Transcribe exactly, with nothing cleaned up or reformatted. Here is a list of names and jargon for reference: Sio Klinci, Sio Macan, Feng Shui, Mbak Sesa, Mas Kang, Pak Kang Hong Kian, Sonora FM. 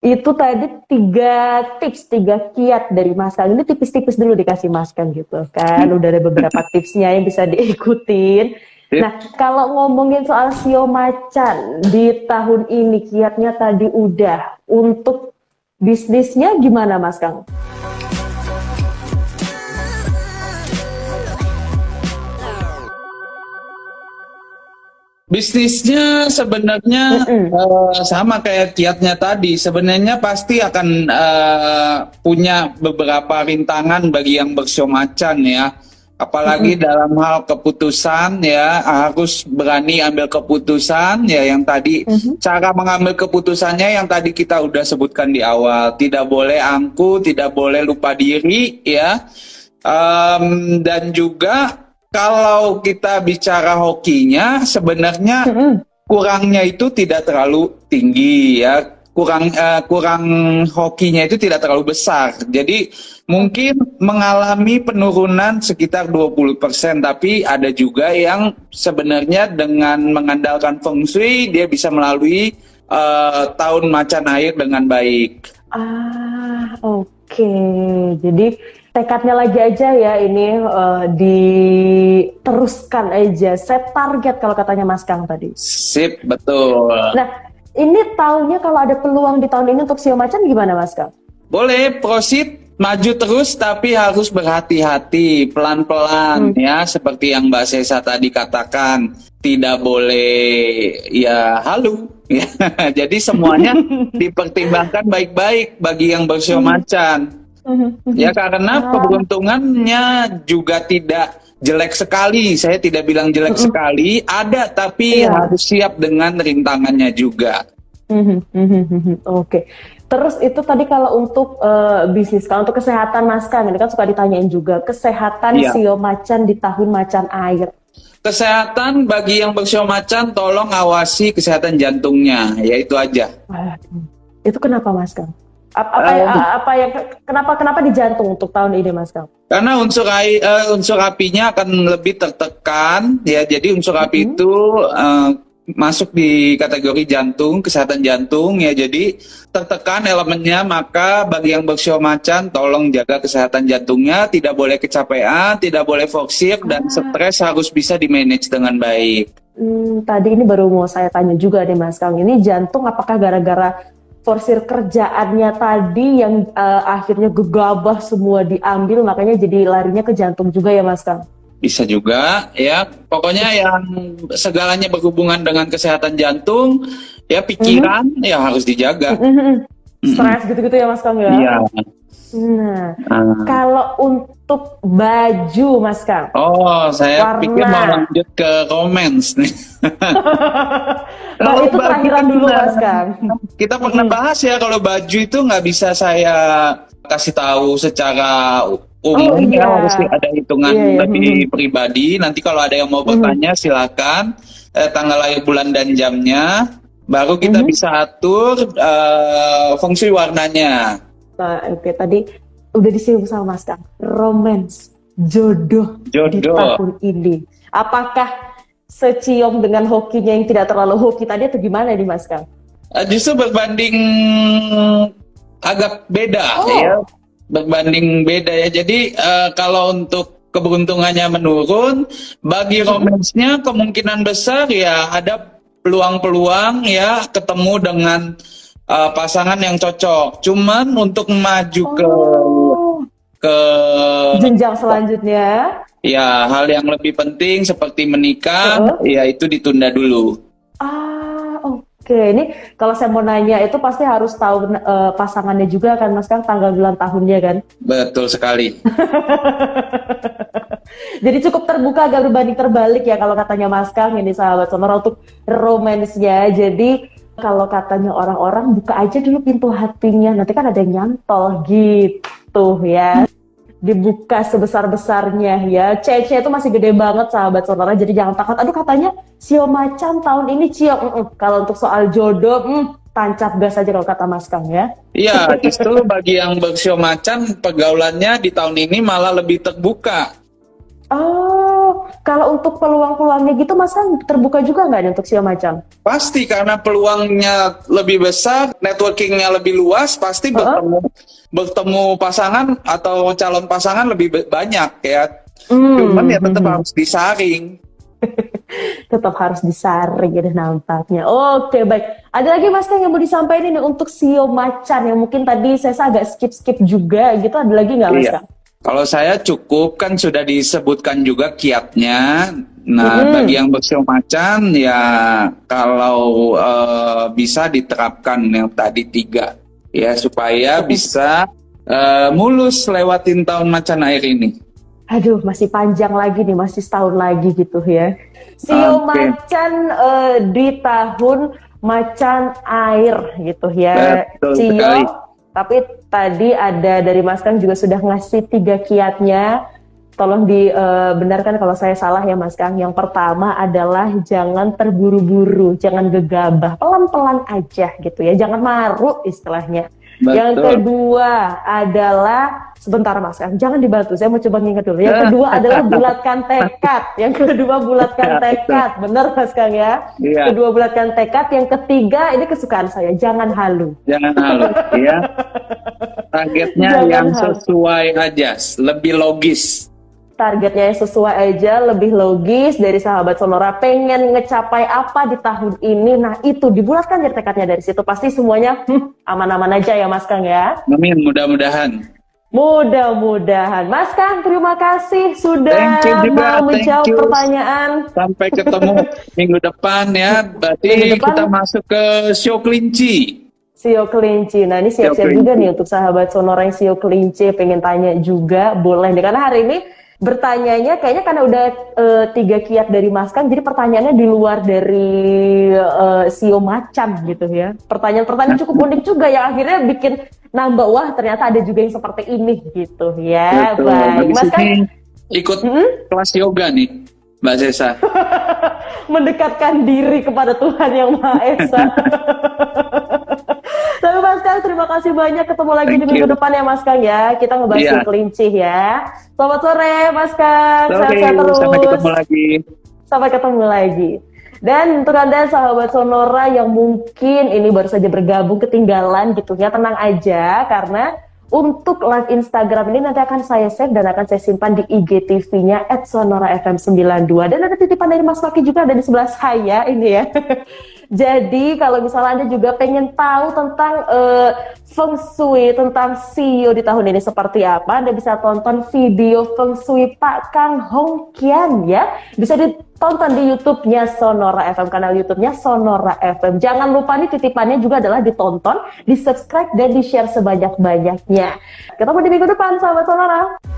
Itu tadi tiga tips, tiga kiat dari Mas Kang. Ini tipis-tipis dulu dikasih Mas Kang gitu kan. Udah ada beberapa tipsnya yang bisa diikutin. Tips. Nah, kalau ngomongin soal Sio Macan di tahun ini, kiatnya tadi udah. Untuk bisnisnya gimana Mas Kang? Bisnisnya sebenarnya mm-hmm. uh, sama kayak kiatnya tadi. Sebenarnya pasti akan uh, punya beberapa rintangan bagi yang bersio macan ya. Apalagi mm-hmm. dalam hal keputusan ya, harus berani ambil keputusan ya yang tadi. Mm-hmm. Cara mengambil keputusannya yang tadi kita udah sebutkan di awal. Tidak boleh angku, tidak boleh lupa diri ya. Um, dan juga... Kalau kita bicara hokinya, sebenarnya kurangnya itu tidak terlalu tinggi ya, kurang uh, kurang hokinya itu tidak terlalu besar. Jadi mungkin mengalami penurunan sekitar dua puluh persen, tapi ada juga yang sebenarnya dengan mengandalkan Feng Shui dia bisa melalui uh, tahun macan air dengan baik. Ah, oke. Okay. Jadi tekadnya lagi aja ya ini uh, diteruskan aja, set target kalau katanya Mas Kang tadi. Sip, betul. Nah, ini tahunnya kalau ada peluang di tahun ini untuk Sio Macan gimana Mas Kang? Boleh, proceed, maju terus tapi harus berhati-hati, pelan-pelan hmm. ya. Seperti yang Mbak Sesa tadi katakan, tidak boleh ya halu. Jadi semuanya dipertimbangkan baik-baik bagi yang bersio hmm. macan. Ya karena keberuntungannya juga tidak jelek sekali. Saya tidak bilang jelek uh-uh. sekali, ada tapi yeah. harus siap dengan rintangannya juga. Uh-huh. Uh-huh. Oke. Okay. Terus itu tadi kalau untuk uh, bisnis, kalau untuk kesehatan Mas Kang, ini kan suka ditanyain juga kesehatan yeah. Sio Macan di tahun macan air. Kesehatan bagi yang bersio macan, tolong awasi kesehatan jantungnya, ya itu aja. Itu kenapa Mas Kang? Apa, apa, uh, apa yang kenapa kenapa di jantung untuk tahun ini Mas Kang? Karena unsur air, uh, unsur apinya akan lebih tertekan ya, jadi unsur api mm-hmm. itu uh, masuk di kategori jantung, kesehatan jantung ya, jadi tertekan elemennya, maka bagi yang bersio macan tolong jaga kesehatan jantungnya, tidak boleh kecapean, tidak boleh fokusir ah. dan stres harus bisa dimanage dengan baik. Hmm, tadi ini baru mau saya tanya juga deh Mas Kang, ini jantung apakah gara-gara forsir kerjaannya tadi yang uh, akhirnya gegabah semua diambil, makanya jadi larinya ke jantung juga ya Mas Kang? Bisa juga ya, pokoknya yang segalanya berhubungan dengan kesehatan jantung ya, pikiran mm-hmm. ya harus dijaga, mm-hmm. stres mm-hmm. gitu-gitu ya Mas Kang ya? Iya. Nah, uh. kalau untuk baju Mas Kang? Oh, saya warna. Pikir mau lanjut ke romance nih. Nah, itu terakhiran dulu Mas Kang. Kita pernah bahas ya, kalau baju itu nggak bisa saya kasih tahu secara umum, oh, iya. harus ada hitungan iya, iya. lebih mm-hmm. pribadi. Nanti kalau ada yang mau bertanya mm-hmm. silakan, eh, tanggal lahir, bulan dan jamnya, baru kita mm-hmm. bisa atur eh, fungsi warnanya. Nah, oke okay. Tadi udah disinggung sama Mas Kang, romance, jodoh, jodoh di tahun ini. Apakah secium dengan hokinya yang tidak terlalu hoki tadi atau gimana nih Mas Kang? Justru berbanding agak beda oh. ya, berbanding beda ya. Jadi uh, kalau untuk keberuntungannya menurun, bagi romansnya kemungkinan besar ya ada peluang-peluang ya ketemu dengan uh, pasangan yang cocok. Cuman untuk maju oh. ke ke jenjang selanjutnya. Ya, hal yang lebih penting seperti menikah, uh-huh. ya itu ditunda dulu. Ah, oke. Okay. Ini kalau saya mau nanya itu pasti harus tahu uh, pasangannya juga kan Mas Kang, tanggal bulan tahunnya kan? Betul sekali. Jadi cukup terbuka agak berbanding terbalik ya kalau katanya Mas Kang ini sahabat Sonora untuk romansnya. Jadi kalau katanya orang-orang buka aja dulu pintu hatinya, nanti kan ada yang nyantol gitu ya. Dibuka sebesar-besarnya ya, cece itu masih gede banget sahabat Sonora, jadi jangan takut, aduh katanya Sio Macan tahun ini cium. Mm-mm. Kalau untuk soal jodoh, mm, tancap gas aja kalau kata Mas Kang ya. Iya, justru bagi yang bersio macan, pergaulannya di tahun ini malah lebih terbuka. Oh, kalau untuk peluang-peluangnya gitu, Mas Kang terbuka juga nggak untuk Sio Macan? Pasti, karena peluangnya lebih besar, networkingnya lebih luas, pasti uh-huh. bertemu bertemu pasangan atau calon pasangan lebih banyak ya. Mm. Cuman ya tetap mm-hmm. harus disaring. Tetap harus disaring ya nampaknya. Oke, baik. Ada lagi Mas Kang yang mau disampaikan nih untuk Sio Macan yang mungkin tadi saya agak skip-skip juga gitu, ada lagi nggak Mas Kang? Iya. Kalau saya cukup, kan sudah disebutkan juga kiatnya. Nah, hmm. bagi yang bersio macan ya kalau uh, bisa diterapkan yang tadi tiga ya supaya bisa uh, mulus lewatin tahun macan air ini. Aduh, masih panjang lagi nih, masih setahun lagi gitu ya. Sio okay. macan uh, di tahun macan air gitu ya. Betul Sio sekali. Tapi tadi ada dari Mas Kang juga sudah ngasih tiga kiatnya. Tolong dibenarkan kalau saya salah ya Mas Kang. Yang pertama adalah jangan terburu-buru, jangan gegabah, pelan-pelan aja gitu ya. Jangan maruk istilahnya. Betul. Yang kedua adalah, sebentar Mas Kang, jangan dibantu, saya mau coba nginget dulu. Yang kedua adalah bulatkan tekad. Yang kedua bulatkan tekad, benar Mas Kang ya? Iya. Kedua bulatkan tekad. Yang ketiga, ini kesukaan saya, jangan halu. Jangan halu, ya. Targetnya jangan yang halu. Sesuai aja, lebih logis. Targetnya yang sesuai aja, lebih logis dari sahabat Sonora. Pengen ngecapai apa di tahun ini? Nah itu, dibulatkan jadi tekadnya dari situ. Pasti semuanya hmm, aman-aman aja ya Mas Kang ya? Amin, mudah-mudahan. Mudah-mudahan. Mas Kang, terima kasih sudah mau menjawab pertanyaan. Sampai ketemu minggu depan ya. Berarti depan, kita masuk ke Sio Klinci. Sio Klinci. Nah ini siap-siap juga nih untuk sahabat Sonora yang Sio Klinci. Pengen tanya juga, boleh. Karena hari ini bertanyanya kayaknya karena udah e, tiga kiat dari Mas Kang. Jadi pertanyaannya di luar dari e, Sio Macan gitu ya. Pertanyaan-pertanyaan cukup unik juga yang akhirnya bikin nambah, wah ternyata ada juga yang seperti ini gitu ya. Betul. Baik, Mas Kang ikut hmm? kelas yoga nih Mbak Sesa. Mendekatkan diri kepada Tuhan Yang Maha Esa. Tapi Mas Kang terima kasih banyak, ketemu lagi Thank di minggu you. depan ya Mas Kang ya. Kita ngebahas yeah. kelinci ya. Selamat sore Mas Kang, sehat-sehat terus. Sampai ketemu lagi. Sampai ketemu lagi. Dan untuk Anda sahabat Sonora yang mungkin ini baru saja bergabung ketinggalan gitu ya, tenang aja karena untuk live Instagram ini nanti akan saya save dan akan saya simpan di I G T V-nya at sonora f m sembilan dua. Dan ada titipan dari Mas Maki juga ada di sebelah saya ini ya. Jadi kalau misalnya Anda juga pengen tahu tentang uh, Feng Shui, tentang Sio di tahun ini seperti apa, Anda bisa tonton video Feng Shui Pak Kang Hong Kian ya. Bisa ditonton di YouTube-nya Sonora F M, kanal YouTube-nya Sonora F M. Jangan lupa nih titipannya juga adalah ditonton, di subscribe, dan di share sebanyak-banyaknya. Ketemu di minggu depan sahabat Sonora.